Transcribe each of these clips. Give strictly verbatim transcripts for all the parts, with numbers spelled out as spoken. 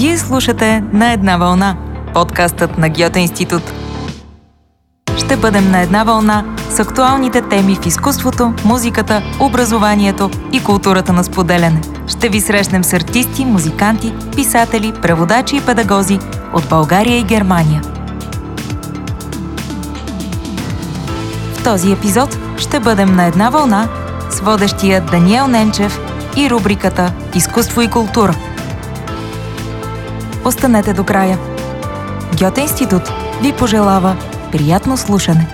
Вие слушате "На една вълна", подкастът на Гьоте институт. Ще бъдем на една вълна с актуалните теми в изкуството, музиката, образованието и културата на споделяне. Ще ви срещнем с артисти, музиканти, писатели, преводачи и педагози от България и Германия. В този епизод ще бъдем на една вълна с водещия Даниел Ненчев и рубриката «Изкуство и култура». Останете до края. Гьоте институт ви пожелава приятно слушане.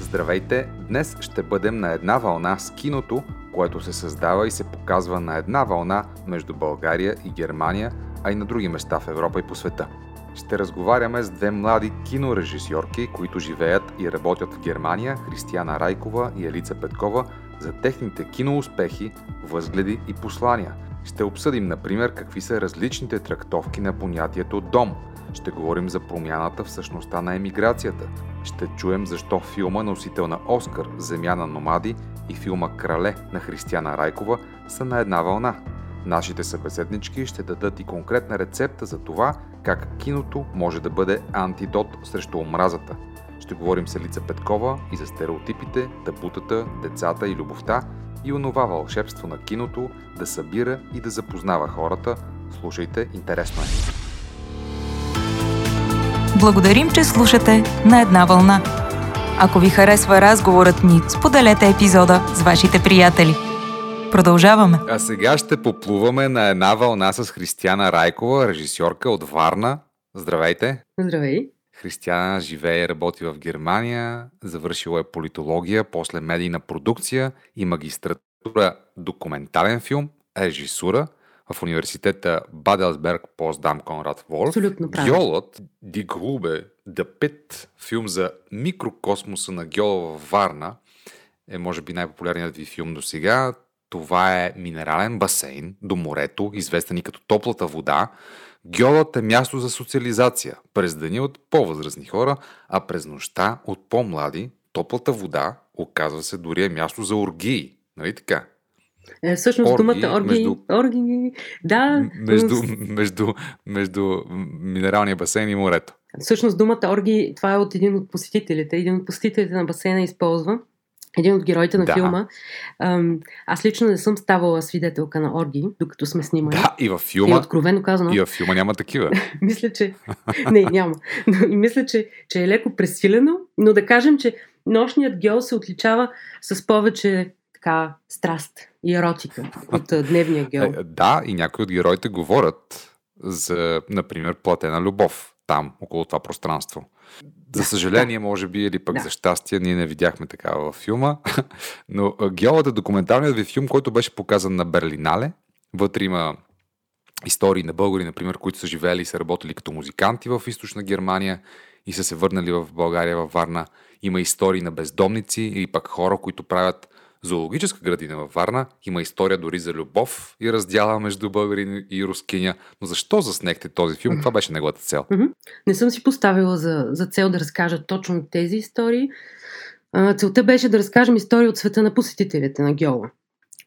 Здравейте! Днес ще бъдем на една вълна с киното, което се създава и се показва на една вълна между България и Германия, а и на други места в Европа и по света. Ще разговаряме с две млади кинорежисьорки, които живеят и работят в Германия, Християна Райкова и Елица Петкова, за техните киноуспехи, възгледи и послания. Ще обсъдим, например, какви са различните трактовки на понятието «дом». Ще говорим за промяната в същността на емиграцията. Ще чуем защо филма носител на Оскар «Земя на номади» и филма «Крале» на Християна Райкова са на една вълна. Нашите събеседнички ще дадат и конкретна рецепта за това как киното може да бъде антидот срещу омразата. Ще говорим с Елица Петкова и за стереотипите, табутата, децата и любовта и онова вълшебство на киното да събира и да запознава хората. Слушайте, интересно е! Благодарим, че слушате "На една вълна". Ако ви харесва разговорът ни, споделете епизода с вашите приятели. Продължаваме. А сега ще поплуваме на една вълна с Християна Райкова, режисьорка от Варна. Здравейте! Здравей! Християна живее и работи в Германия, завършила е политология, после медийна продукция и магистратура документален филм, режисура в университета Бадelsberg Potsdam Конрад Волф. Гьолът Die Grube, The Pit, филм за микрокосмоса на Гьола във Варна, е може би най-популярният ви филм до сега. Това е минерален басейн до морето, известен и като топлата вода. Гьолът е място за социализация. През деня от по-възрастни хора, а през нощта от по-млади, топлата вода, оказва се, дори е място за оргии. Нали така? Е, всъщност оргии, думата оргии, между, оргии, да. Между, между, между минералния басейн и морето. Всъщност думата оргии, това е от един от посетителите. Един от посетителите на басейна използва. Един от героите на да. филма. Аз лично не съм ставала свидетелка на оргии, докато сме снимали. Да, и във филма. И откровено казано. И във филма няма такива. мисля, че... Не, няма. Но, и мисля, че, че е леко пресилено, но да кажем, че нощният гьол се отличава с повече така страст и еротика от дневния гьол. Да, и някои от героите говорят за, например, платена любов там, около това пространство. За съжаление, може би, или пък да. за щастие, ние не видяхме такава във филма. Но Гьолът е документалният ви филм, който беше показан на Берлинале. Вътре има истории на българи, например, които са живели и са работили като музиканти в Източна Германия и са се върнали в България, във Варна. Има истории на бездомници или пък хора, които правят зоологическа градина във Варна. Има история дори за любов и раздяла между българин и рускиня. Но защо заснехте този филм? Това беше неговата цел. Не съм си поставила за, за цел да разкажа точно тези истории. Целта беше да разкажем истории от света на посетителите на Гьола.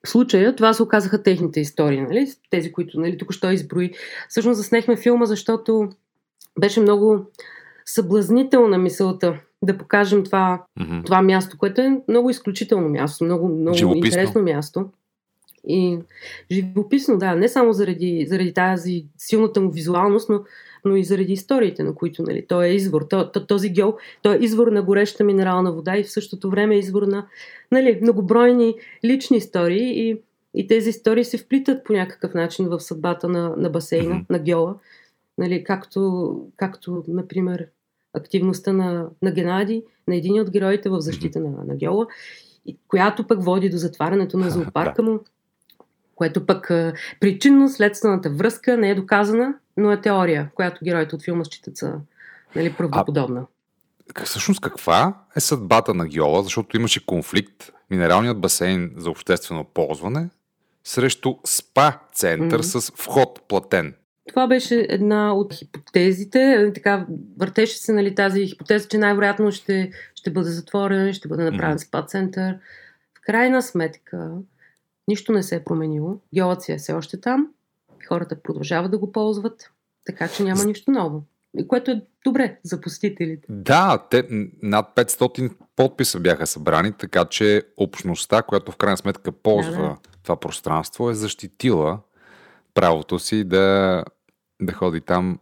В случая това се оказаха техните истории, нали? Тези, които нали, току-що изброи. Всъщност заснехме филма, защото беше много съблазнителна мисълта да покажем това, mm-hmm. това място, което е много изключително място, много, много интересно място. И живописно, да, не само заради, заради тази силната му визуалност, но, но и заради историите, на които нали, той е извор. То, то, този гьол, той е извор на гореща минерална вода и в същото време е извор на нали, многобройни лични истории и, и тези истории се вплитат по някакъв начин в съдбата на, на басейна, mm-hmm. на гьола, нали, както, както, например, активността на, на Геннади, на един от героите в защита на, на Гьола, която пък води до затварянето на зоопарка му, което пък причинно-следствената връзка не е доказана, но е теория, която героите от филма считат са нали, правдоподобна. А, всъщност каква е съдбата на Гьола, защото имаше конфликт, минералният басейн за обществено ползване срещу спа-център mm-hmm. с вход платен. Това беше една от хипотезите. Така, въртеше се нали, тази хипотеза, че най-вероятно ще, ще бъде затворен, ще бъде направен mm-hmm. спа-център. В крайна сметка Нищо не се е променило. Геолът си е все още там. Хората продължават да го ползват. Така че няма нищо ново. Което е добре за посетителите. Да, те над петстотин подписа бяха събрани, така че общността, която в крайна сметка ползва да, да. това пространство, е защитила правото си да, да ходи там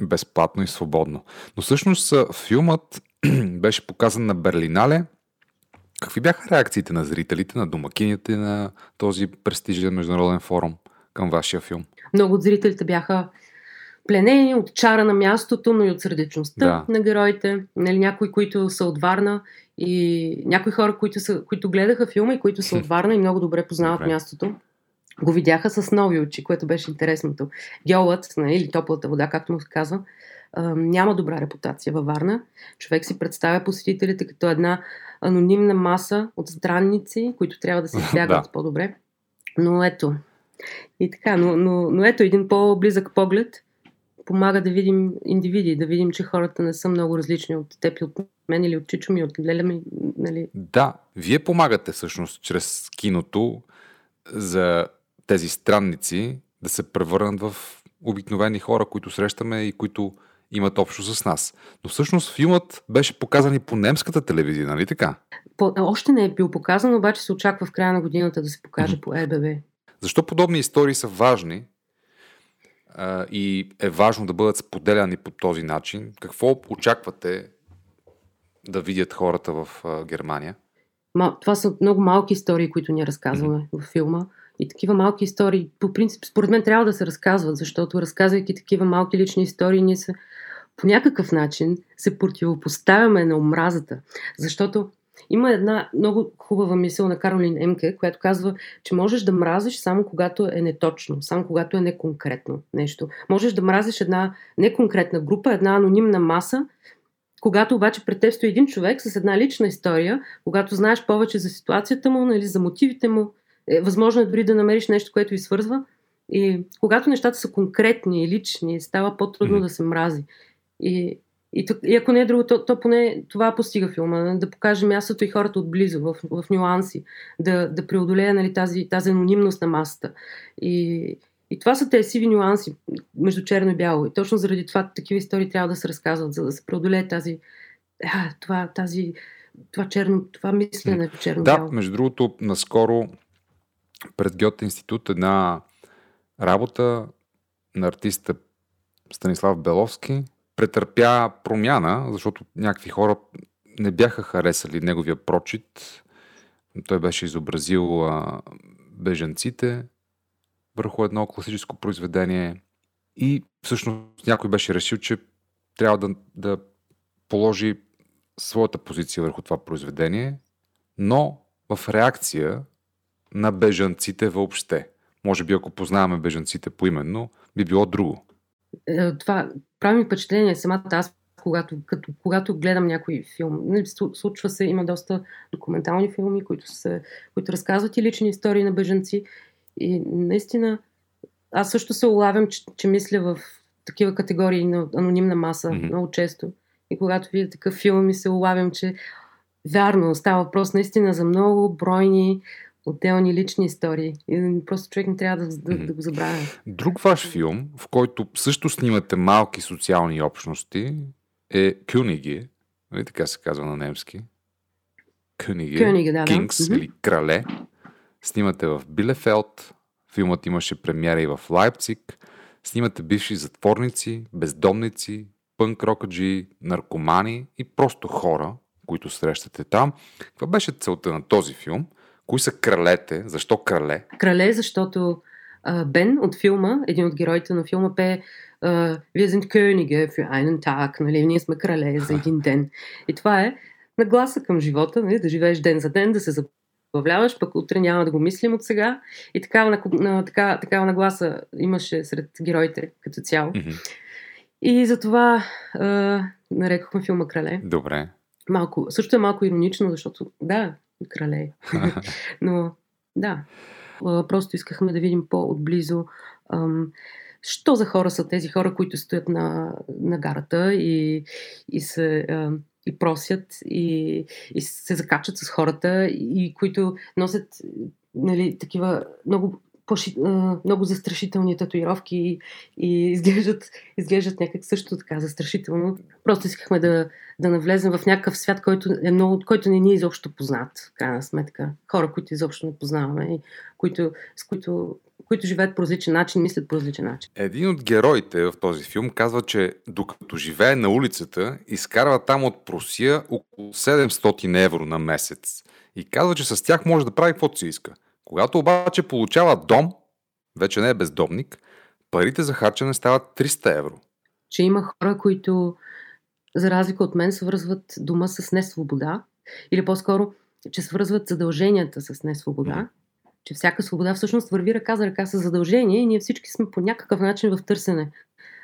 безплатно и свободно. Но всъщност филмът беше показан на Берлинале. Какви бяха реакциите на зрителите, на домакините на този престижен международен форум към вашия филм? Много от зрителите бяха пленени от чара на мястото, но и от сърдечността да. на героите. Нали, някои, които са от Варна и някои хора, които, са, които гледаха филма и които са от Варна и много добре познават добре. мястото, го видяха с нови очи, което беше интересното. Геолът, или топлата вода, както му се казва, няма добра репутация във Варна. Човек си представя посетителите като една анонимна маса от странници, които трябва да се избягват да. по-добре. Но ето. И така, но, но, но ето един по-близък поглед помага да видим индивиди, да видим, че хората не са много различни от теб и от мен или от чичо ми, от леля ми. Нали? Да, вие помагате всъщност чрез киното за тези странници да се превърнат в обикновени хора, които срещаме и които имат общо с нас. Но всъщност филмът беше показан и по немската телевизия, нали така? По, още не е бил показан, обаче се очаква в края на годината да се покаже по Е Б Б. Защо подобни истории са важни а, и е важно да бъдат споделяни по този начин? Какво очаквате да видят хората в а, Германия? Ма, това са много малки истории, които ние разказваме mm-hmm. във филма. И такива малки истории, по принцип, според мен трябва да се разказват, защото разказвайки такива малки лични истории, ние се, по някакъв начин се противопоставяме на омразата. Защото има една много хубава мисъл на Каролин Емке, която казва, че можеш да мразиш само когато е неточно, само когато е неконкретно нещо. Можеш да мразиш една неконкретна група, една анонимна маса, когато обаче пред теб стои един човек с една лична история, когато знаеш повече за ситуацията му, нали, за мотивите му, е, възможно е дори да намериш нещо, което ви свързва. И когато нещата са конкретни и лични, става по-трудно mm-hmm. да се мрази. И, и, и ако не е друго, то, то поне това постига филма. Да покаже мястото и хората отблизо, в, в нюанси. Да, да преодолее нали, тази, тази анонимност на масата. И, и това са тези сиви нюанси между черно и бяло. И точно заради това такива истории трябва да се разказват, за да се преодолее тази... А, това, тази това, черно, това мислене в черно-бяло. Да, между другото, наскоро пред Гьоте институт една работа на артиста Станислав Беловски претърпя промяна, защото някакви хора не бяха харесали неговия прочит. Той беше изобразил а, бежанците върху едно класическо произведение и всъщност някой беше решил, че трябва да, да положи своята позиция върху това произведение, но в реакция на бежанците въобще. Може би, ако познаваме бежанците поименно, би било друго. Това прави ми впечатление самата аз, когато, като, когато гледам някой филм. Случва се, има доста документални филми, които, са, които разказват и лични истории на бежанци. И наистина, аз също се улавям, че, че мисля в такива категории на анонимна маса mm-hmm. много често. И когато видя такъв филм, ми се улавям, че вярно, става въпрос наистина за много бройни отделни лични истории. И просто човек не трябва да, да, да го забравя. Друг ваш филм, в който също снимате малки социални общности, е Кюниги. Нали така се казва на немски? Кюниги. Кюниги, да, Кингс да. или Крале. Снимате в Билефелд. Филмът имаше премиера и в Лайпциг. Снимате бивши затворници, бездомници, пънк-рокаджи, наркомани и просто хора, които срещате там. Каква беше целта на този филм? Кои са кралете? Защо крале? Крале, защото а, Бен от филма, един от героите на филма, пее «Wir sind Könige für einen Tag», нали? Ние сме крале за един ден. И това е нагласа към живота, нали? Да живееш ден за ден, да се забавляваш, пък утре няма да го мислим от сега. И такава, на, такава, такава нагласа имаше сред героите като цяло. Mm-hmm. И затова а, нарекохме филма «Крале». Добре. Малко, също е малко иронично, защото да, крале. Но да, просто искахме да видим по-отблизо ам, що за хора са тези хора, които стоят на, на гарата и, и, се, ам, и просят и, и се закачат с хората и, и които носят нали, такива много, поши, много застрашителни татуировки и, и изглеждат, изглеждат някак също така застрашително. Просто искахме да, да навлезем в някакъв свят, който, е много, който не ни е изобщо познат, в крайна сметка. Хора, които изобщо не познаваме и които, с които... които живеят по различен начин, мислят по различен начин. Един от героите в този филм казва, че докато живее на улицата, изкарва там от Прусия около седемстотин евро на месец. И казва, че с тях може да прави каквото си иска. Когато обаче получава дом, вече не е бездомник, парите за харчене стават триста евро. Че има хора, които, за разлика от мен, свързват дома с несвобода. Или по-скоро, че свързват задълженията с несвобода. Mm. Че всяка свобода всъщност върви ръка за ръка с задължение и ние всички сме по някакъв начин в търсене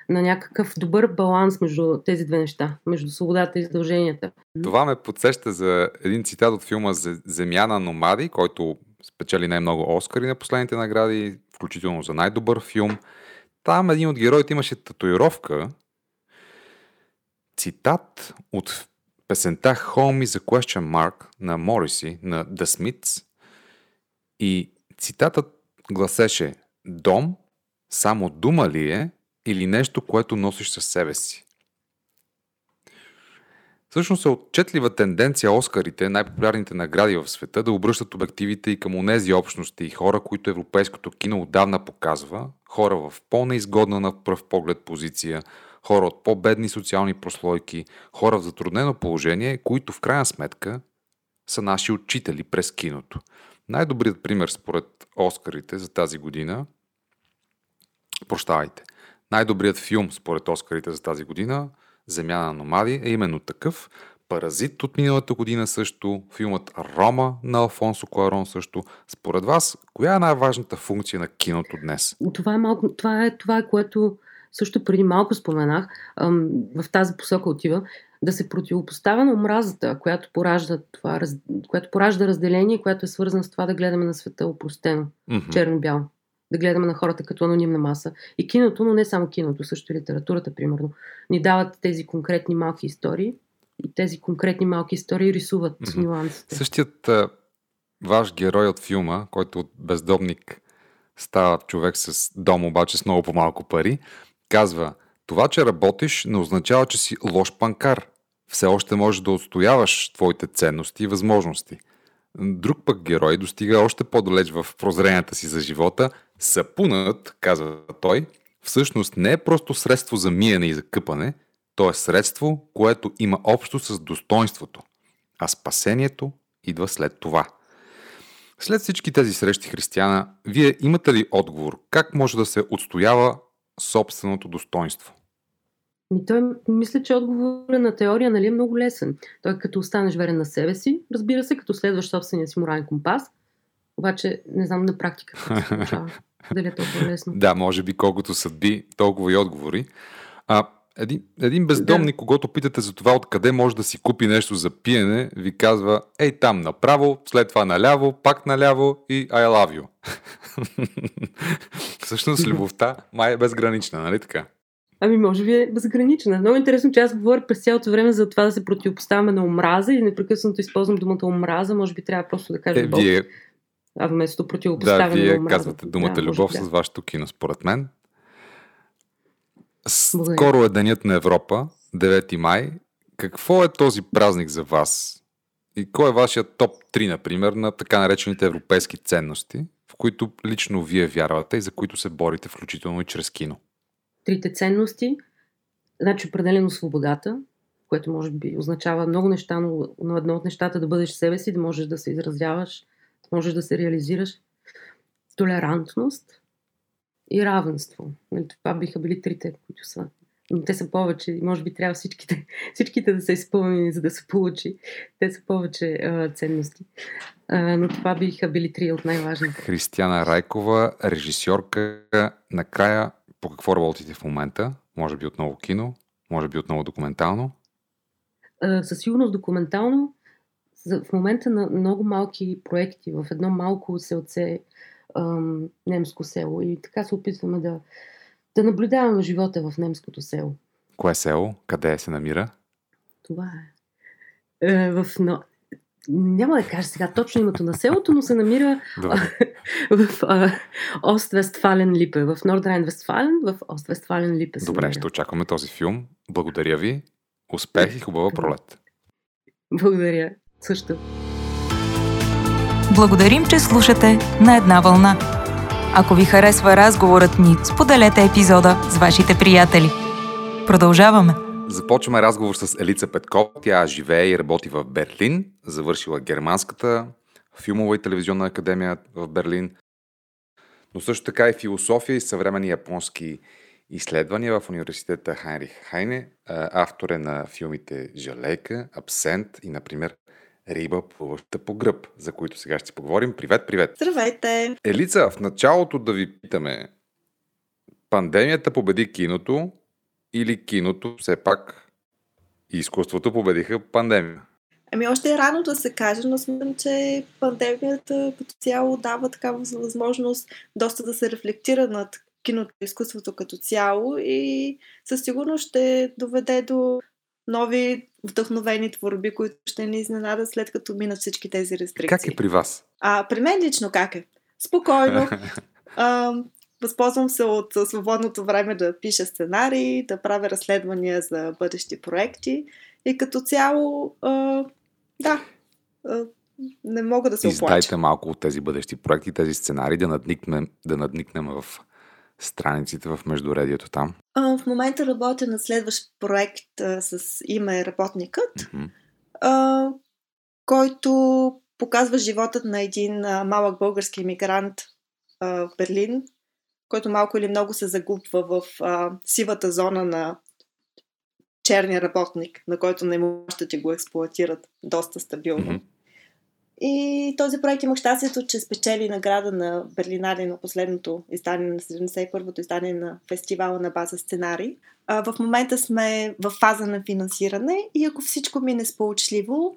на някакъв добър баланс между тези две неща, между свободата и задълженията. Това ме подсеща за един цитат от филма "Земя на номади", който спечели най-много Оскари на последните награди, включително за най-добър филм. Там един от героите имаше татуировка, цитат от песента "Home is a question mark" на Мориси, на The Smiths. И цитатът гласеше: "Дом само дума ли е или нещо, което носиш със себе си?" Всъщност е отчетлива тенденция Оскарите, най-популярните награди в света, да обръщат обективите и към онези общности и хора, които европейското кино отдавна показва, хора в по-неизгодна на пръв поглед позиция, хора от по-бедни социални прослойки, хора в затруднено положение, които в крайна сметка са наши учители през киното. Най-добрият пример според Оскарите за тази година, прощавайте, най-добрият филм според Оскарите за тази година, "Земя на номади", е именно такъв. "Паразит" от миналата година също, филмът "Рома" на Алфонсо Куарон също. Според вас, коя е най-важната функция на киното днес? Това е, малко, това е, това е което също преди малко споменах, ам, в тази посока отива. Да се противопоставя на омразата, която поражда, това, която поражда разделение, която е свързана с това да гледаме на света опростено, mm-hmm. черно-бяло. Да гледаме на хората като анонимна маса. И киното, но не само киното, също и литературата, примерно, ни дават тези конкретни малки истории и тези конкретни малки истории рисуват mm-hmm. нюансите. Същият а, ваш герой от филма, който от бездомник става човек с дом, обаче с много по-малко пари, казва: "Това, че работиш, не означава, че си лош панкар. Все още можеш да отстояваш твоите ценности и възможности." Друг пък герой достига още по-далеч в прозренията си за живота. "Сапунът", казва той, "всъщност не е просто средство за миене и за къпане, то е средство, което има общо с достоинството, а спасението идва след това." След всички тези срещи, Християна, вие имате ли отговор как може да се отстоява собственото достоинство? Ми той, мисля, че отговорът на теория, нали, е много лесен. Той като останеш верен на себе си, разбира се, като следваш собствения си морален компас, обаче не знам на практика как се получава. Дали е толкова лесно? Да, може би колкото съдби, толкова и отговори. А, един, един бездомник, да. Когато питате за това откъде може да си купи нещо за пиене, ви казва: "Ей там направо, след това наляво, пак наляво и I love you." Всъщност любовта май е безгранична, нали така? Ами може би е безгранична. Много интересно, че аз говоря през цялото време за това да се противопоставяме на омраза и непрекъснато използвам думата омраза, може би трябва просто да кажа е, любов. Вие... А вместо противопоставяне на омраза. Да, вие казвате думата да, любов да. С вашето кино, според мен. Скоро е Денят на Европа, девети май. Какво е този празник за вас? И кой е вашият топ три, например, на така наречените европейски ценности, в които лично вие вярвате и за които се борите, включително и чрез кино? Трите ценности, значи определено свободата, което може би означава много неща, но, но едно от нещата е да бъдеш себе си, да можеш да се изразяваш, да можеш да се реализираш. Толерантност и равенство. Това биха били трите, които са. Но те са повече и може би трябва всичките, всичките да са изпълнени, за да се получи. Те са повече а, ценности. А, но това биха били три от най-важните. Християна Райкова, режисьорка. Накрая, по какво работите в момента? Може би отново кино? Може би отново документално? А, със сигурност документално. В момента на много малки проекти. В едно малко селце, ам, немско село. И така се опитваме да Да наблюдаваме живота в немското село. Кое село? Къде се намира? Това е. е в, но... няма да кажа сега точно името на селото, но се намира в Ост-Вестфален-Липе, в Нордрайн-Вестфален, в Ост-Вестфален-Липе. Добре, ще очакваме този филм. Благодаря ви. Успех и хубава пролет. Благодаря. Също. Благодарим, че слушате На една вълна. Ако ви харесва разговорът ни, споделете епизода с вашите приятели. Продължаваме. Започваме разговор с Елица Петков. Тя живее и работи в Берлин. Завършила Германската филмова и телевизионна академия в Берлин. Но също така и философия и съвременни японски изследвания в университета Хайнрих Хайне. Автор е на филмите Жалейка, Абсент и, например, Риба, плуваща по гръб, за които сега ще поговорим. Привет, привет! Здравейте! Елица, в началото да ви питаме, пандемията победи киното или киното все пак и изкуството победиха пандемия? Ами още е рано да се каже, но смятам, че пандемията като цяло дава такава възможност доста да се рефлектира над киното и изкуството като цяло и със сигурност ще доведе до нови вдъхновени творби, които ще ни изненадат след като минат всички тези рестрикции. Как е при вас? А, при мен лично как е? Спокойно. а, възползвам се от свободното време да пиша сценарии, да правя разследвания за бъдещи проекти и като цяло а, да, а, не мога да се оплача. Издайте малко от тези бъдещи проекти, тези сценарии, да надникнем, да надникнем в страниците в междуредието там? А, в момента работя на следващ проект а, с име Работникът, mm-hmm. а, който показва животът на един а, малък български емигрант а, в Берлин, който малко или много се загубва в а, сивата зона на черния работник, на който не могат да го експлоатират доста стабилно. Mm-hmm. И този проект имах щастието, че спечели награда на Берлинале на последното издание, на седемдесет и първото издание на фестивала на база сценарий. А, в момента сме в фаза на финансиране и ако всичко мине сполучливо,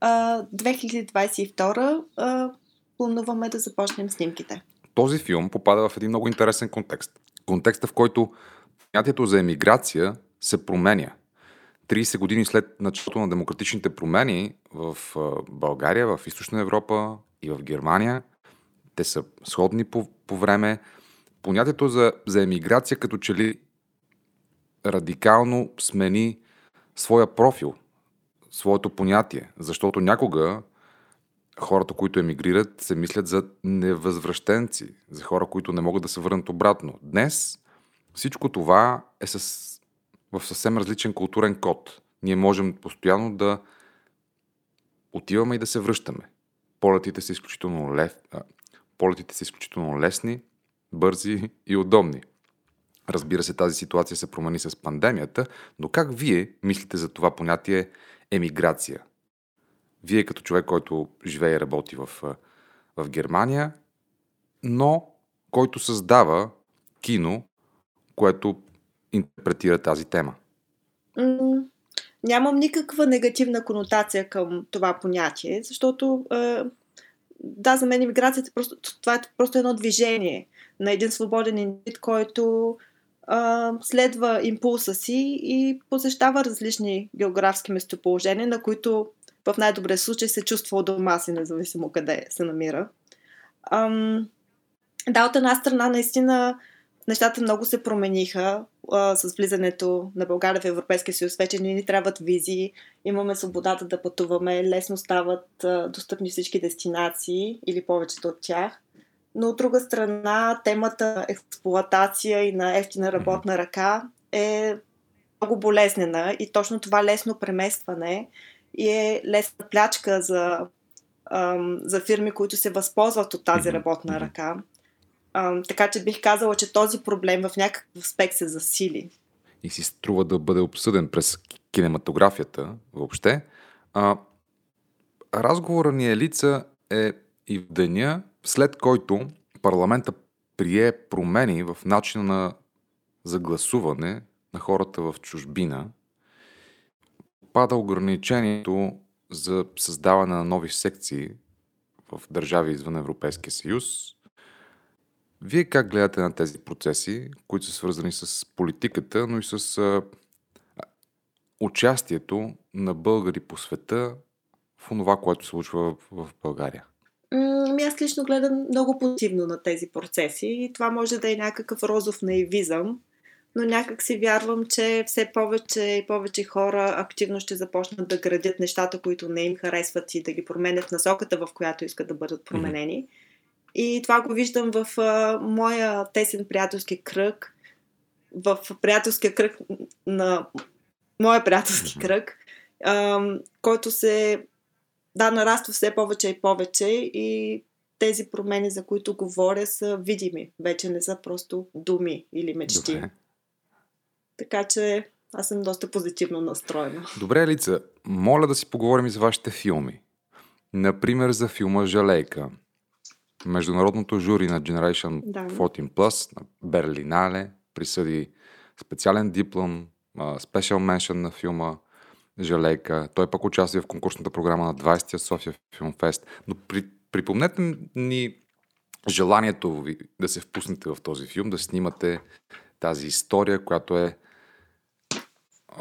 а, две хиляди двадесет и втора а, плануваме да започнем снимките. Този филм попада в един много интересен контекст. Контекста, в който понятието за емиграция се променя. тридесет години след началото на демократичните промени в България, в Източна Европа и в Германия, те са сходни по, по време. Понятието за, за емиграция като че ли радикално смени своя профил, своето понятие, защото някога хората, които емигрират, се мислят за невъзвръщенци, за хора, които не могат да се върнат обратно. Днес всичко това е с в съвсем различен културен код. Ние можем постоянно да отиваме и да се връщаме. Полетите са изключително, лев... Полетите са изключително лесни, бързи и удобни. Разбира се, тази ситуация се промени с пандемията, но как вие мислите за това понятие емиграция? Вие като човек, който живее и работи в, в Германия, но който създава кино, което интерпретира тази тема? М- нямам никаква негативна конотация към това понятие, защото е, да, за мен имиграцията просто, това е просто едно движение на един свободен индивид, който е, следва импулса си и посещава различни географски местоположения, на които в най-добре случай се чувства у дома си, независимо къде се намира. Е, да, от една страна наистина нещата много се промениха а, с влизането на България в Европейския съюз. Вече не ни трябват визи, имаме свободата да пътуваме, лесно стават а, достъпни всички дестинации или повечето от тях. Но от друга страна, темата експлоатация и на евтина работна ръка е много болезнена и точно това лесно преместване е лесна плячка за, ам, за фирми, които се възползват от тази работна ръка. А, така че бих казала, че този проблем в някакъв аспект се засили. И си струва да бъде обсъден през кинематографията въобще. А, разговора ни Елица е и в деня, след който парламента прие промени в начина на загласуване на хората в чужбина. Пада ограничението за създаване на нови секции в държави извън Европейския съюз. Вие как гледате на тези процеси, които са свързани с политиката, но и с а, участието на българи по света в онова, което се случва в България? Ами аз лично гледам много позитивно на тези процеси и това може да е някакъв розов наивизъм, но някак си вярвам, че все повече и повече хора активно ще започнат да градят нещата, които не им харесват и да ги променят в насоката, в която искат да бъдат променени. Mm-hmm. И това го виждам в а, моя тесен приятелски кръг, в приятелския кръг на моя приятелски mm-hmm. кръг, а, който се да, нараства все повече и повече и тези промени, за които говоря, са видими. Вече не са просто думи или мечти. Добре. Така че аз съм доста позитивно настроена. Добре, Елица, моля да си поговорим и за вашите филми. Например, за филма «Жалейка». Международното жури на Generation да. четиринайсет плюс на Берлинале присъди специален диплом, special mention на филма «Жалейка». Той пък участва в конкурсната програма на двайсетия София Филмфест. Но при Припомнете ни желанието ви да се впуснете в този филм, да снимате тази история, която е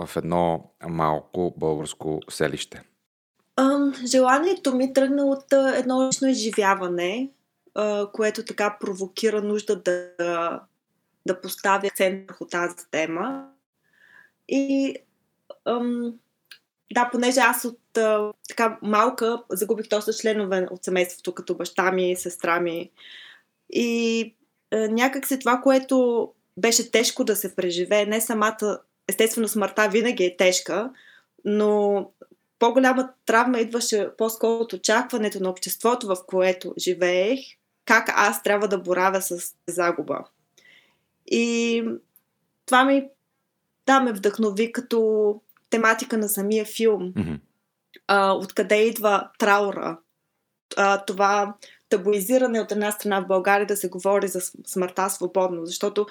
в едно малко българско селище. Желанието ми тръгна от едно лично изживяване, което така провокира нужда да, да поставя акцент върху тази тема. И да, понеже аз от така малка загубих доста членове от семейството, като баща ми, сестра ми. И е, някак се това, което беше тежко да се преживее, не самата, естествено смъртта винаги е тежка, но по-голяма травма идваше по-скоро от очакването на обществото, в което живеех, как аз трябва да боравя с загуба. И това ми, да, ме вдъхнови като тематика на самия филм. Mm-hmm. А, откъде идва траура? А, това табуизиране от една страна в България да се говори за смъртта свободно, защото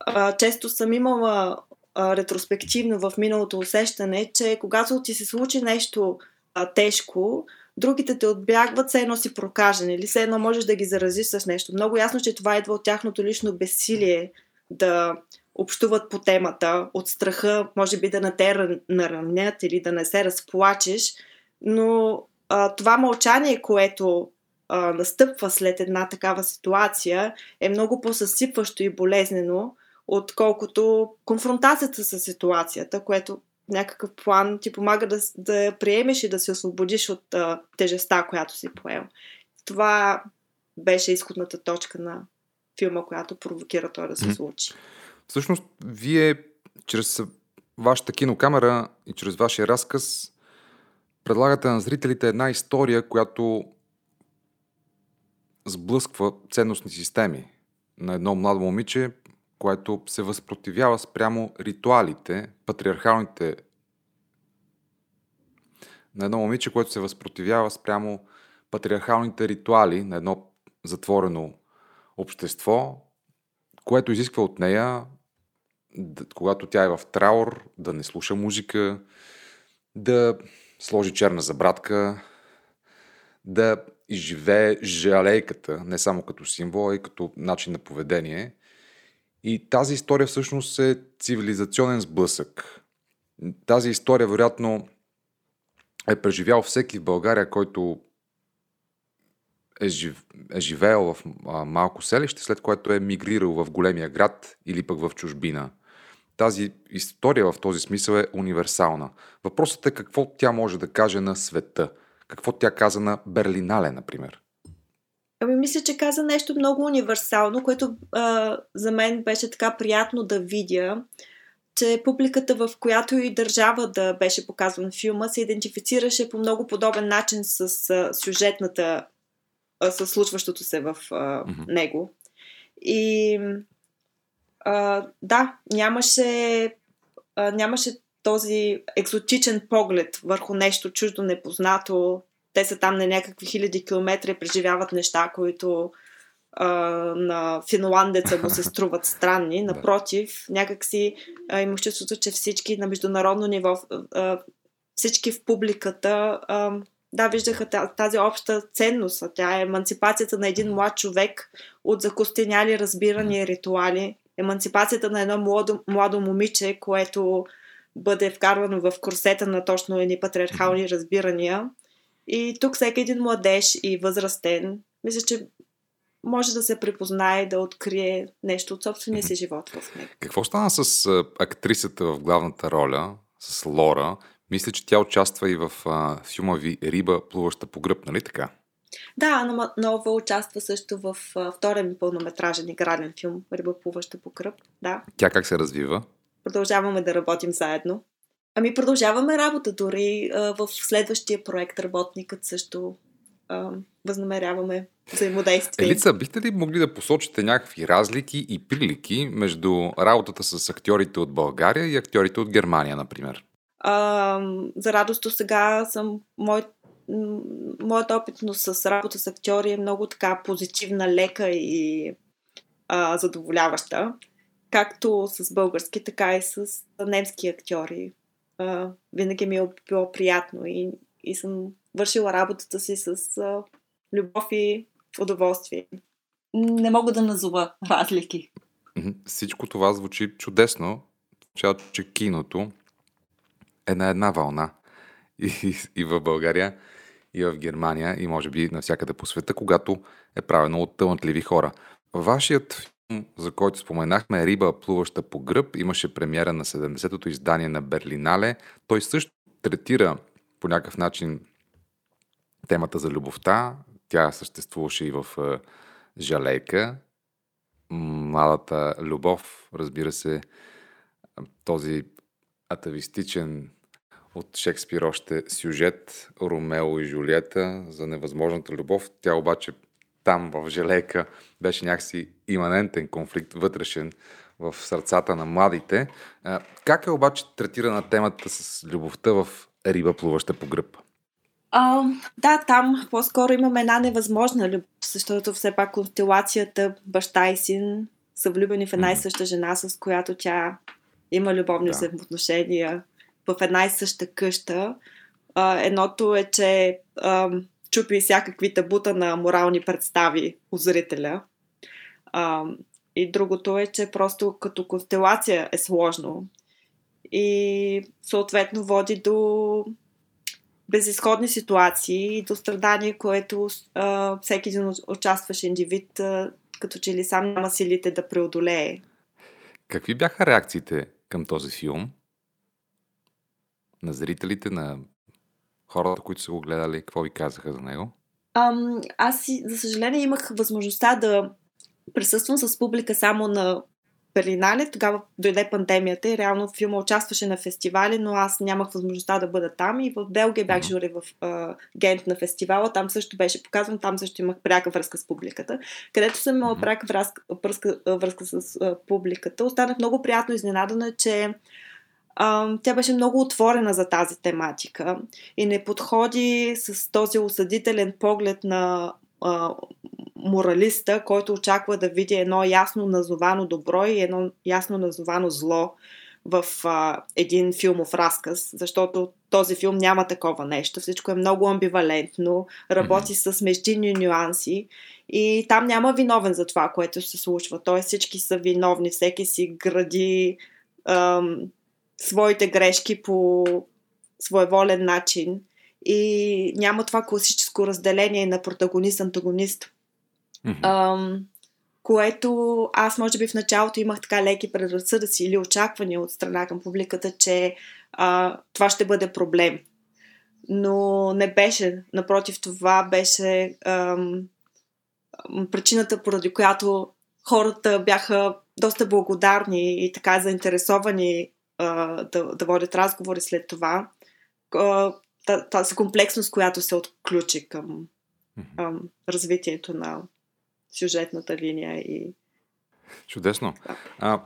а, често съм имала а, ретроспективно в миналото усещане, че когато ти се случи нещо а, тежко, другите те отбягват, все едно си прокажен или все едно можеш да ги заразиш с нещо. Много ясно, че това идва от тяхното лично безсилие да общуват по темата, от страха, може би да не те наранят или да не се разплачеш, но а, това мълчание, което а, настъпва след една такава ситуация, е много по-съсипващо и болезнено, отколкото конфронтацията с ситуацията, което в някакъв план ти помага да, да приемеш и да се освободиш от а, тежестта, която си поел. Това беше изходната точка на филма, която провокира той да се случи. Всъщност, вие чрез вашата кинокамера и чрез вашия разказ предлагате на зрителите една история, която сблъсква ценностни системи на едно младо момиче, което се възпротивява спрямо ритуалите, патриархалните на едно момиче, което се възпротивява спрямо патриархалните ритуали на едно затворено общество, което изисква от нея, когато тя е в траур, да не слуша музика, да сложи черна забрадка, да изживее жалейката, не само като символ, а и като начин на поведение. И тази история всъщност е цивилизационен сблъсък. Тази история, вероятно, е преживял всеки в България, който е, жив... е живеел в малко селище, след което е мигрирал в големия град или пък в чужбина. Тази история в този смисъл е универсална. Въпросът е какво тя може да каже на света. Какво тя каза на Берлинале, например? Ами мисля, че каза нещо много универсално, което а, за мен беше така приятно да видя, че публиката, в която и държава да беше показван филма, се идентифицираше по много подобен начин с а, сюжетната със случващото се в а, mm-hmm. него. И а, да, нямаше, а, нямаше този екзотичен поглед върху нещо чуждо, непознато. Те са там на някакви хиляди километри, преживяват неща, които а, на финландеца му се струват странни. Напротив, някакси а, имах чувството, че всички на международно ниво, а, всички в публиката а, да, виждаха тази обща ценност. Тя е еманципацията на един млад човек от закостеняли разбирания ритуали. Еманципацията на едно младо, младо момиче, което бъде вкарвано в корсета на точно едни патриархални разбирания. И тук всеки един младеж и възрастен, мисля, че може да се припознае, да открие нещо от собствения си живот в него. Какво стана с актрисата в главната роля, с Лора? Мисля, че тя участва и в а, филма ви "Риба, плуваща по гръб", нали така? Да, Нова участва също в а, втория ми пълнометражен игрален филм "Риба, плуваща по гръб", да. Тя как се развива? Продължаваме да работим заедно. Ами продължаваме работа, дори а, в следващия проект "Работникът" също а, възнамеряваме взаимодействие. Елица, бихте ли могли да посочите някакви разлики и прилики между работата с актьорите от България и актьорите от Германия, например? А, за радост до сега съм, мой, моят опитност с работа с актьори е много така позитивна, лека и а, задоволяваща. Както с български, така и с немски актьори. А, винаги ми е било приятно и, и съм вършила работата си с а, любов и удоволствие. Не мога да назова разлики. Всичко това звучи чудесно, че киното е на една вълна и, и в България, и в Германия, и може би навсякъде по света, когато е правено от талантливи хора. Вашият филм, за който споменахме, "Риба, плуваща по гръб", имаше премиера на седемдесетото издание на Берлинале. Той също третира по някакъв начин темата за любовта. Тя съществуваше и в "Жалейка", "Младата любов", разбира се, този атавистичен от Шекспир още сюжет, "Ромео и Жулиета", за невъзможната любов. Тя обаче там в "Желейка" беше някакси иманентен конфликт, вътрешен в сърцата на младите. Как е обаче третирана темата с любовта в "Риба, плуваща по гръб"? А, да, там по-скоро имаме една невъзможна любов, защото все пак констелацията баща и син са влюбени в една и съща жена, с която тя има любовни взаимоотношения да. в една и съща къща. А, едното е, че а, чупи всякакви табута на морални представи у зрителя. А, и другото е, че просто като констелация е сложно. И съответно води до безизходни ситуации и до страдание, което а, всеки един участващ индивид а, като че ли сам няма силите да преодолее. Какви бяха реакциите към този филм? На зрителите, на хората, които са го гледали, какво ви казаха за него? Ам, аз, за съжаление, имах възможността да присъствам с публика само на Берлинале. Тогава дойде пандемията и реално филма участваше на фестивали, но аз нямах възможността да бъда там. И в Белгия бях жури в а, Гент на фестивала. Там също беше показван, там също имах пряка връзка с публиката. Където съм имала пряка връзка, връзка, връзка с а, публиката. Останах много приятно изненадана, че а, тя беше много отворена за тази тематика и не подходи с този осъдителен поглед на а, моралиста, който очаква да види едно ясно назовано добро и едно ясно назовано зло в а, един филмов разказ, защото този филм няма такова нещо. Всичко е много амбивалентно, работи mm-hmm. с междинни нюанси и там няма виновен за това, което се случва. Тоест всички са виновни, всеки си гради ам, своите грешки по своеволен начин и няма това класическо разделение на протагонист-антагонист. Mm-hmm. Uh, което аз може би в началото имах така леки предразсъдъци или очаквания от страна към публиката, че uh, това ще бъде проблем. Но не беше. Напротив, това беше uh, причината, поради която хората бяха доста благодарни и така заинтересовани uh, да, да водят разговори след това. Uh, тази комплексност, която се отключи към uh, развитието на сюжетната линия и... Чудесно. Да. А,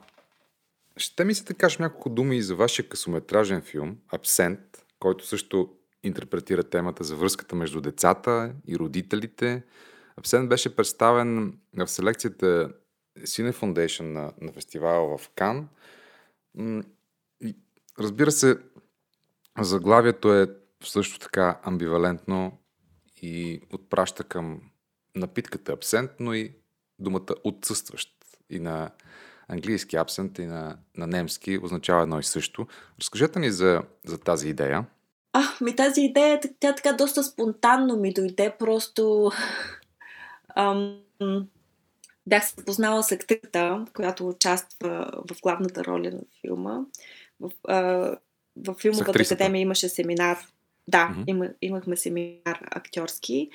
ще ми се да кажеш няколко думи и за вашия късометражен филм "Абсент", който също интерпретира темата за връзката между децата и родителите. "Абсент" беше представен в селекцията Cine Foundation на, на фестивала в Кан. И, разбира се, заглавието е също така амбивалентно и отпраща към напитката абсент, но и думата "отсъстващ", и на английски абсент, и на, на немски означава едно и също. Разкажете ни за, за тази идея. А, ми тази идея, тя така доста спонтанно ми дойде, просто ам, бях се познала с актрисата, която участва в главната роля на филма. В, а, в филмовата академия имаше семинар. Да, mm-hmm. има, имахме семинар актьорски.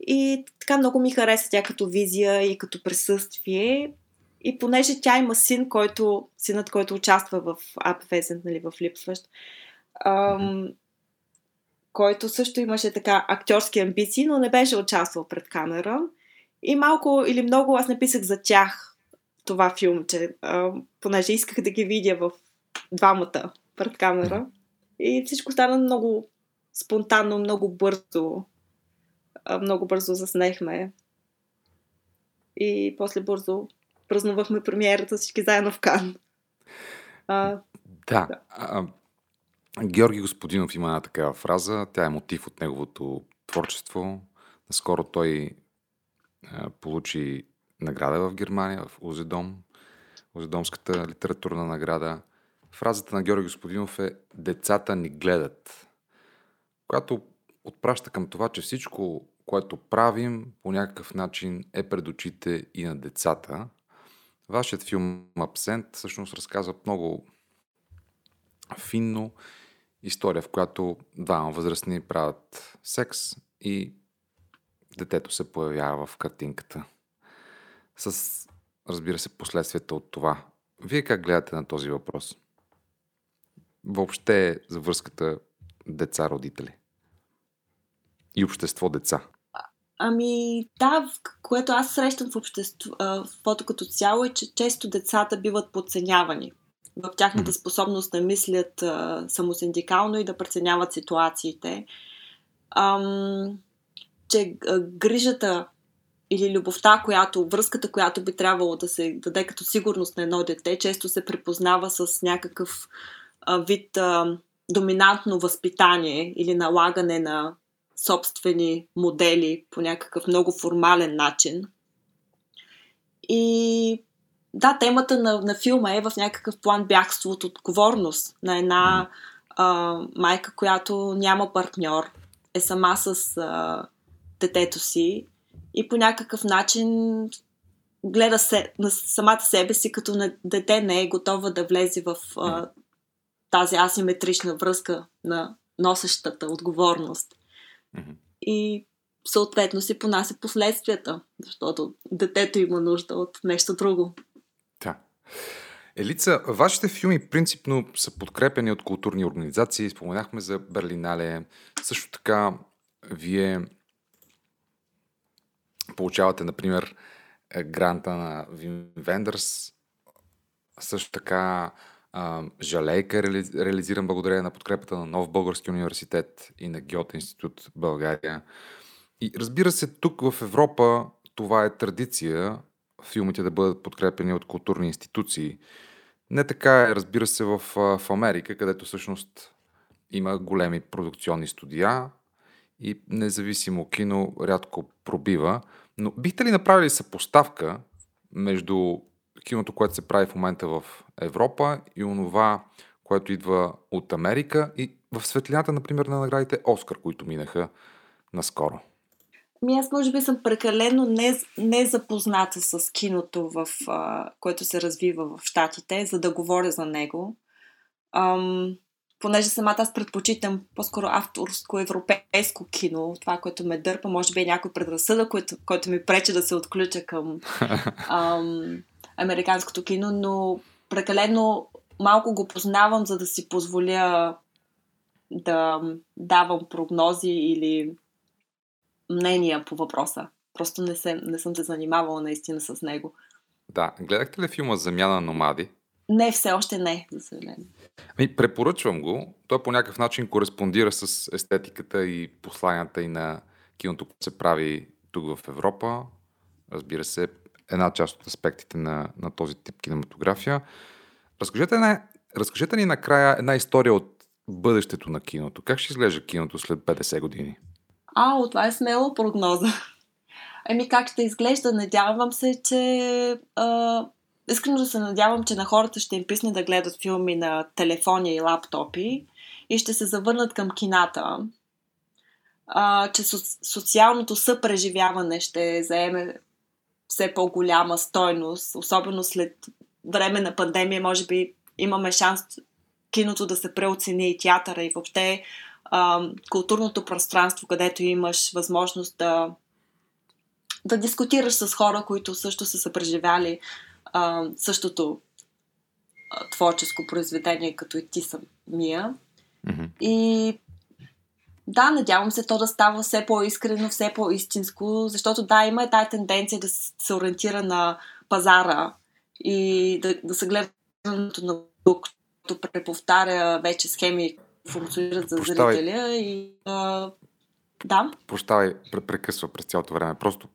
И така много ми хареса тя като визия и като присъствие. И понеже тя има син, който, синът, който участва в Abwesend, нали, в Липсващ, ам, който също имаше така актьорски амбиции, но не беше участвал пред камера. И малко или много аз написах за тях това филмче, ам, понеже исках да ги видя в двамата пред камера. И всичко стана много спонтанно, много бързо. Много бързо заснехме. И после бързо празнувахме премиерата всички заедно в Кан. А, да. да. А, Георги Господинов има една такава фраза. Тя е мотив от неговото творчество. Наскоро той а, получи награда в Германия, в Узедом, Узедомската литературна награда. Фразата на Георги Господинов е "Децата ни гледат", която отпраща към това, че всичко, което правим, по някакъв начин е пред очите и на децата. Вашият филм "Абсент" всъщност разказва много финно история, в която двама възрастни правят секс и детето се появява в картинката. С, разбира се, последствията от това. Вие как гледате на този въпрос? Въобще за връзката деца-родители и общество-деца. А, ами да, което аз срещам в обществото като цяло е, че често децата биват подценявани в тяхната способност да мислят а, самосиндикално и да преценяват ситуациите. Ам, че а, грижата или любовта, която, връзката, която би трябвало да се даде като сигурност на едно дете, често се припознава с някакъв а, вид а, доминантно възпитание или налагане на собствени модели по някакъв много формален начин. И да, темата на, на филма е в някакъв план бягство от отговорност на една а, майка, която няма партньор, е сама с а, детето си и по някакъв начин гледа се, на самата себе си като на дете, не е готова да влезе в а, тази асиметрична връзка на носещата отговорност. Mm-hmm. И съответно си понася последствията, защото детето има нужда от нещо друго. Да. Елица, вашите филми принципно са подкрепени от културни организации. Споменахме за Берлинале. Също така вие получавате, например, гранта на Вим Вендърс. Също така "Жалейка" реализиран благодарение на подкрепата на Нов български университет и на Гьоте институт България. И разбира се, тук в Европа това е традиция филмите да бъдат подкрепени от културни институции. Не така е, разбира се, в, в Америка, където всъщност има големи продукционни студия и независимо кино рядко пробива. Но бихте ли направили съпоставка между киното, което се прави в момента в Европа и онова, което идва от Америка и в светлината, например, на наградите Оскар, които минаха наскоро? Ми аз може би съм прекалено не, не запозната с киното, в, което се развива в Щатите, за да говоря за него. Ам, понеже самата аз предпочитам по-скоро авторско европейско кино, това, което ме дърпа, може би е някой предразсъдък, който, който ми пречи да се отключа към Ам, американското кино, но прекалено малко го познавам, за да си позволя да давам прогнози или мнения по въпроса. Просто не, се, не съм се занимавала наистина с него. Да. Гледахте ли филма "Замяна на номади"? Не, все още не, за съжаление. Ами, препоръчвам го. Той по някакъв начин кореспондира с естетиката и посланията и на киното, което се прави тук в Европа. Разбира се, една част от аспектите на, на този тип кинематография. Разкажете, на, разкажете ни накрая една история от бъдещето на киното. Как ще изглежда киното след петдесет години? А, това е смело прогноза. Еми как ще изглежда? Надявам се, че а, искрено да се надявам, че на хората ще им писне да гледат филми на телефони и лаптопи и ще се завърнат към кината, а, че со- социалното съпреживяване ще заеме все по-голяма стойност, особено след време на пандемия, може би имаме шанс киното да се преоцени и театъра и въобще а, културното пространство, където имаш възможност да, да дискутираш с хора, които също са съпреживяли а, същото а, творческо произведение, като и ти самия. Mm-hmm. И да, надявам се то да става все по-искрено, все по-истинско, защото да, има и тая тенденция да се ориентира на пазара и да, да се гледа на продукт, като преповтаря вече схеми, функционират за Прощавай. зрителя и а, да. Прощавай, прекъсва през цялото време. Просто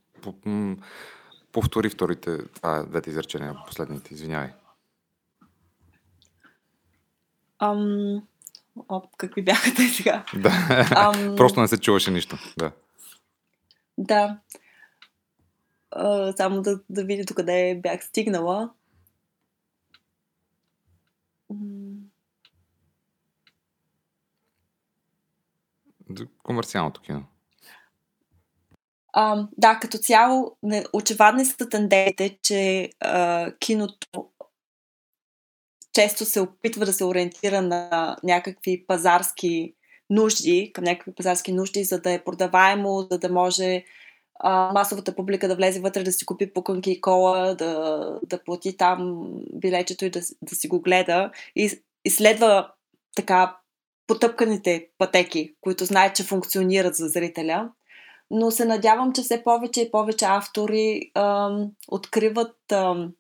повтори вторите а, двете изречения, последните, извинявай. Ам... О, какви бяха те сега? Да. Ам... Просто не се чуваше нищо. Да. Да. А, само да, да видя докъде бях стигнала. Комерциалното кино. А, да, като цяло очевидни са тенденциите, че а, киното често се опитва да се ориентира на някакви пазарски нужди, към някакви пазарски нужди, за да е продаваемо, за да може а, масовата публика да влезе вътре, да си купи пуканки и кола, да, да плати там билечето и да, да си го гледа. И, и следва така потъпканите пътеки, които знаят, че функционират за зрителя. Но се надявам, че все повече и повече автори ам, откриват ам,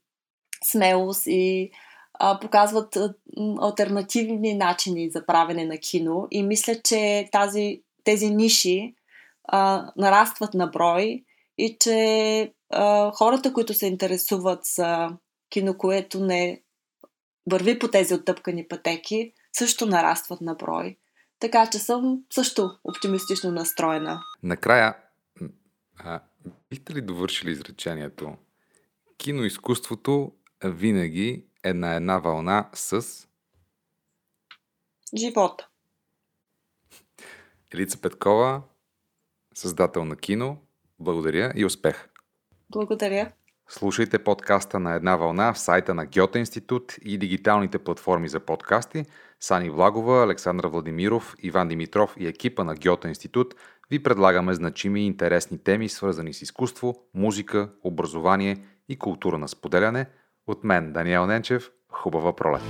смелост и а, показват ам, алтернативни начини за правене на кино. И мисля, че тази, тези ниши а, нарастват на брой и че а, хората, които се интересуват за кино, което не върви по тези оттъпкани пътеки, също нарастват на брой. Така че съм също оптимистично настроена. Накрая, а, бихте ли довършили изречението? Киноизкуството винаги е на една вълна с... живота. Елица Петкова, създател на кино, благодаря и успех! Благодаря! Слушайте подкаста на Една вълна в сайта на Гьоте институт и дигиталните платформи за подкасти. Сани Влагова, Александър Владимиров, Иван Димитров и екипа на Гьоте институт ви предлагаме значими и интересни теми, свързани с изкуство, музика, образование и култура на споделяне. От мен, Даниел Ненчев, хубава пролет!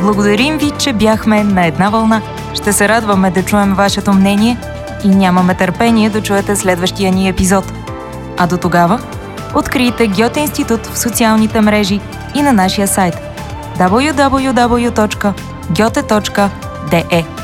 Благодарим ви, че бяхме на Една вълна. Ще се радваме да чуем вашето мнение и нямаме търпение да чуете следващия ни епизод. А до тогава, открийте Гьоте институт в социалните мрежи и на нашия сайт дабъл ю дабъл ю дабъл ю точка гьоте точка де